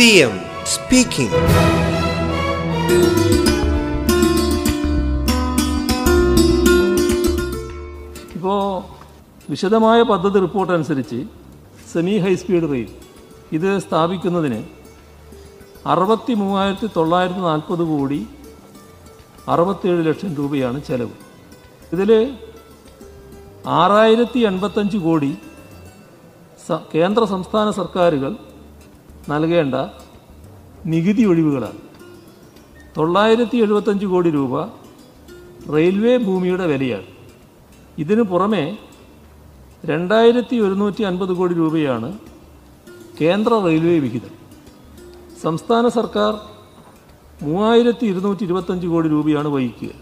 CM speaking. ഇപ്പോൾ വിശദമായ പദ്ധതി റിപ്പോർട്ട് അനുസരിച്ച് സെമി ഹൈസ്പീഡ് റെയിൽ ഇത് സ്ഥാപിക്കുന്നതിന് 63,940,67,00,000 രൂപയാണ് ചെലവ്. ഇതിൽ 6,085 കോടി കേന്ദ്ര സംസ്ഥാന സർക്കാരുകൾ നൽകേണ്ട നികുതി ഒഴിവുകളാണ്. 975 കോടി രൂപ റെയിൽവേ ഭൂമിയുടെ വിലയാണ്. ഇതിനു പുറമെ 2,150 കോടി രൂപയാണ് കേന്ദ്ര റെയിൽവേ വിഹിതം. സംസ്ഥാന സർക്കാർ 3,225 കോടി രൂപയാണ് വഹിക്കുക.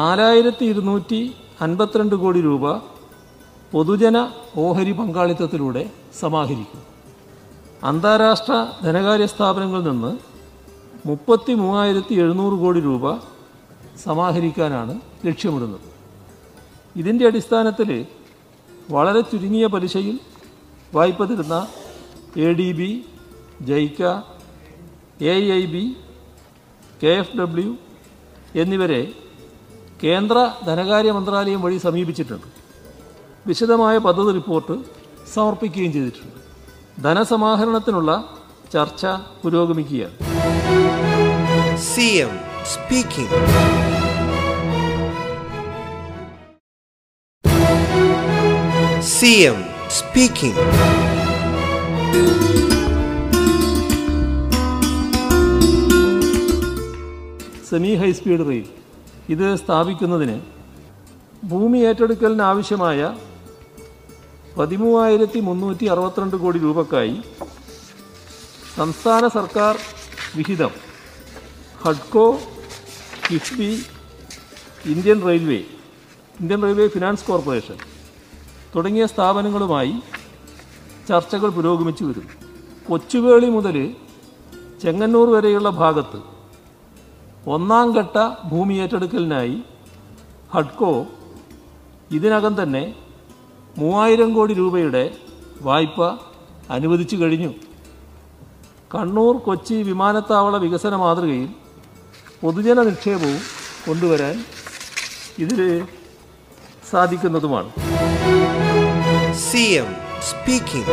4,252 കോടി രൂപ പൊതുജന ഓഹരി പങ്കാളിത്തത്തിലൂടെ സമാഹരിക്കും. അന്താരാഷ്ട്ര ധനകാര്യ സ്ഥാപനങ്ങളിൽ നിന്ന് 33,700 കോടി രൂപ സമാഹരിക്കാനാണ് ലക്ഷ്യമിടുന്നത്. ഇതിൻ്റെ അടിസ്ഥാനത്തിൽ വളരെ ചുരുങ്ങിയ പലിശയിൽ വായ്പ തരുന്ന ADB, JICA, AIB, KFW എന്നിവരെ കേന്ദ്ര ധനകാര്യ മന്ത്രാലയം വഴി സമീപിച്ചിട്ടുണ്ട്. വിശദമായ പദ്ധതി റിപ്പോർട്ട് സമർപ്പിക്കുകയും ചെയ്തിട്ടുണ്ട്. ധനസമാഹരണത്തിനുള്ള ചർച്ച പുരോഗമിക്കുകയാണ്. CM speaking. CM speaking. Semi high speed rail ഇത് സ്ഥാപിക്കുന്നതിന് ഭൂമി ഏറ്റെടുക്കലിന് ആവശ്യമായ 13,362 കോടി രൂപക്കായി സംസ്ഥാന സർക്കാർ വിഹിതം ഹഡ്കോ, KIIFB, Indian Railway Finance Corporation തുടങ്ങിയ സ്ഥാപനങ്ങളുമായി ചർച്ചകൾ പുരോഗമിച്ചു വരും. കൊച്ചുവേളി മുതൽ ചെങ്ങന്നൂർ വരെയുള്ള ഭാഗത്ത് ഒന്നാം ഘട്ട ഭൂമി ഏറ്റെടുക്കലിനായി ഹഡ്കോ ഇതിനകം തന്നെ 3,000 കോടി രൂപയുടെ വായ്പ അനുവദിച്ചു കഴിഞ്ഞു. കണ്ണൂർ കൊച്ചി വിമാനത്താവള വികസന മാതൃകയിൽ പൊതുജന നിക്ഷേപവും കൊണ്ടുവരാൻ ഇതിൽ സാധിക്കുന്നതുമാണ്. CM speaking.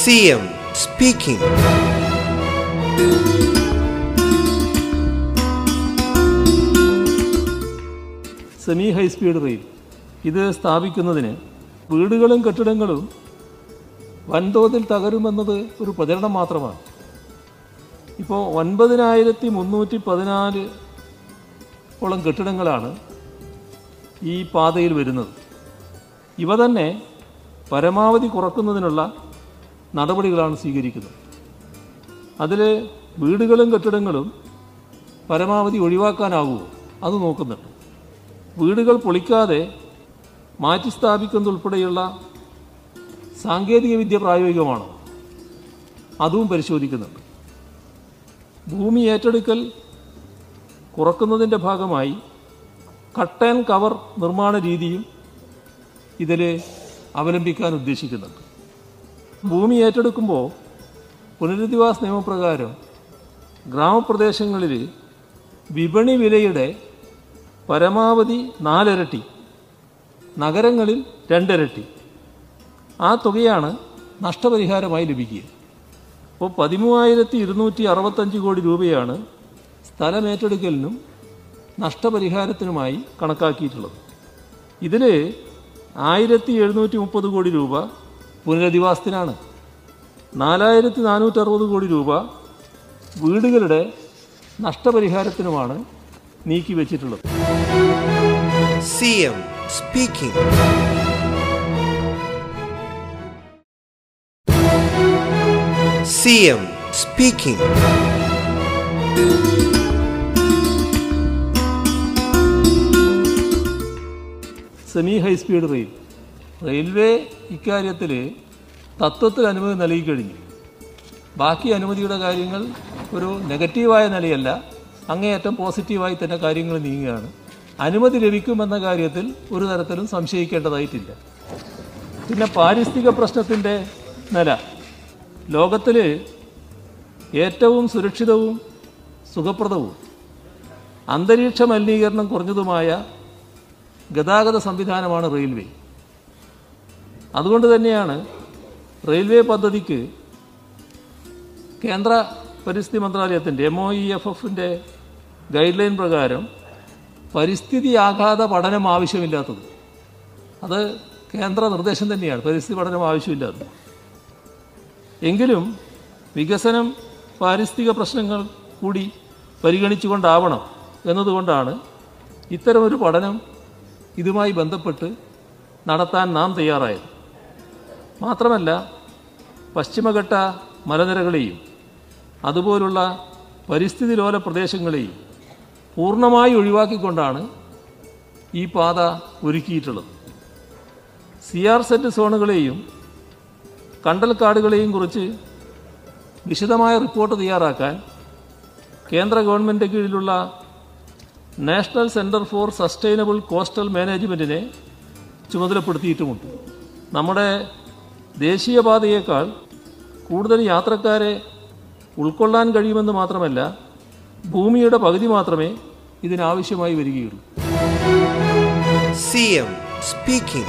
CM speaking. Semi high speed rail ഇത് സ്ഥാപിക്കുന്നതിന് വീടുകളും കെട്ടിടങ്ങളും വൻതോതിൽ തകരുമെന്നത് ഒരു പ്രചരണം മാത്രമാണ്. ഇപ്പോൾ 9,314 കെട്ടിടങ്ങളാണ് ഈ പാതയിൽ വരുന്നത്. ഇവ തന്നെ പരമാവധി കുറക്കുന്നതിനുള്ള നടപടികളാണ് സ്വീകരിക്കുന്നത്. അതിൽ വീടുകളും കെട്ടിടങ്ങളും പരമാവധി ഒഴിവാക്കാനാവുമോ അത് നോക്കുന്നുണ്ട്. വീടുകൾ പൊളിക്കാതെ മാറ്റി സ്ഥാപിക്കുന്നതുൾപ്പെടെയുള്ള സാങ്കേതികവിദ്യ പ്രായോഗികമാണോ അതും പരിശോധിക്കുന്നുണ്ട്. ഭൂമി ഏറ്റെടുക്കൽ കുറക്കുന്നതിൻ്റെ ഭാഗമായി കട്ട് ആൻഡ് കവർ നിർമ്മാണ രീതിയും ഇതിൽ അവലംബിക്കാൻ ഉദ്ദേശിക്കുന്നുണ്ട്. ഭൂമി ഏറ്റെടുക്കുമ്പോൾ പുനരധിവാസ നിയമപ്രകാരം ഗ്രാമപ്രദേശങ്ങളിൽ വിപണി വിലയുടെ പരമാവധി 4 ഇരട്ടി, നഗരങ്ങളിൽ 2 ഇരട്ടി ആ തുകയാണ് നഷ്ടപരിഹാരമായി ലഭിക്കുക. അപ്പോൾ 13,265 കോടി രൂപയാണ് സ്ഥലമേറ്റെടുക്കലിനും നഷ്ടപരിഹാരത്തിനുമായി കണക്കാക്കിയിട്ടുള്ളത്. ഇതിൽ 1,730 കോടി രൂപ പുനരധിവാസത്തിനാണ്, 4,460 കോടി രൂപ വീടുകളുടെ നഷ്ടപരിഹാരത്തിനുമാണ് നീക്കി വെച്ചിട്ടുള്ളത്. CM speaking. CM speaking. Semi high speed railway ഇക്കാര്യത്തിൽ തത്വത്തിൽ അനുമതി നൽകിക്കഴിഞ്ഞു. ബാക്കി അനുമതിയുടെ കാര്യങ്ങൾ ഒരു നെഗറ്റീവായ നിലയല്ല, അങ്ങേയറ്റം പോസിറ്റീവായി തന്നെ കാര്യങ്ങൾ നീങ്ങുകയാണ്. അനുമതി ലഭിക്കുമെന്ന കാര്യത്തിൽ ഒരു തരത്തിലും സംശയിക്കേണ്ടതായിട്ടില്ല. പിന്നെ പാരിസ്ഥിതിക പ്രശ്നത്തിൻ്റെ നില ലോകത്തിൽ ഏറ്റവും സുരക്ഷിതവും സുഖപ്രദവും അന്തരീക്ഷ മലിനീകരണം കുറഞ്ഞതുമായ ഗതാഗത സംവിധാനമാണ് റെയിൽവേ. അതുകൊണ്ട് തന്നെയാണ് റെയിൽവേ പദ്ധതിക്ക് കേന്ദ്ര പരിസ്ഥിതി മന്ത്രാലയത്തിൻ്റെ MOEFFൻ്റെ ഗൈഡ് ലൈൻ പ്രകാരം പരിസ്ഥിതി ആഘാത പഠനം ആവശ്യമില്ലാത്തത്. അത് കേന്ദ്ര നിർദ്ദേശം തന്നെയാണ്, പരിസ്ഥിതി പഠനം ആവശ്യമില്ലാത്തത്. എങ്കിലും വികസനം പാരിസ്ഥിതിക പ്രശ്നങ്ങൾ കൂടി പരിഗണിച്ചുകൊണ്ടാവണം എന്നതുകൊണ്ടാണ് ഇത്തരമൊരു പഠനം ഇതുമായി ബന്ധപ്പെട്ട് നടത്താൻ നാം തയ്യാറായത്. മാത്രമല്ല പശ്ചിമഘട്ട മലനിരകളെയും അതുപോലുള്ള പരിസ്ഥിതി ലോല പ്രദേശങ്ങളെയും പൂർണ്ണമായി ഒഴിവാക്കിക്കൊണ്ടാണ് ഈ പാത ഒരുക്കിയിട്ടുള്ളത്. CRZ സോണുകളെയും കണ്ടൽക്കാടുകളെയും കുറിച്ച് വിശദമായ റിപ്പോർട്ട് തയ്യാറാക്കാൻ കേന്ദ്ര ഗവൺമെൻറ് കീഴിലുള്ള national centre for sustainable coastal മാനേജ്മെൻറ്റിനെ ചുമതലപ്പെടുത്തിയിട്ടുമുണ്ട്. നമ്മുടെ ദേശീയപാതയേക്കാൾ കൂടുതൽ യാത്രക്കാരെ ഉൾക്കൊള്ളാൻ കഴിയുമെന്ന് മാത്രമല്ല, ഭൂമിയുടെ പകുതി മാത്രമേ ഇതിനാവശ്യമായി വരികയുള്ളൂ. CM Speaking.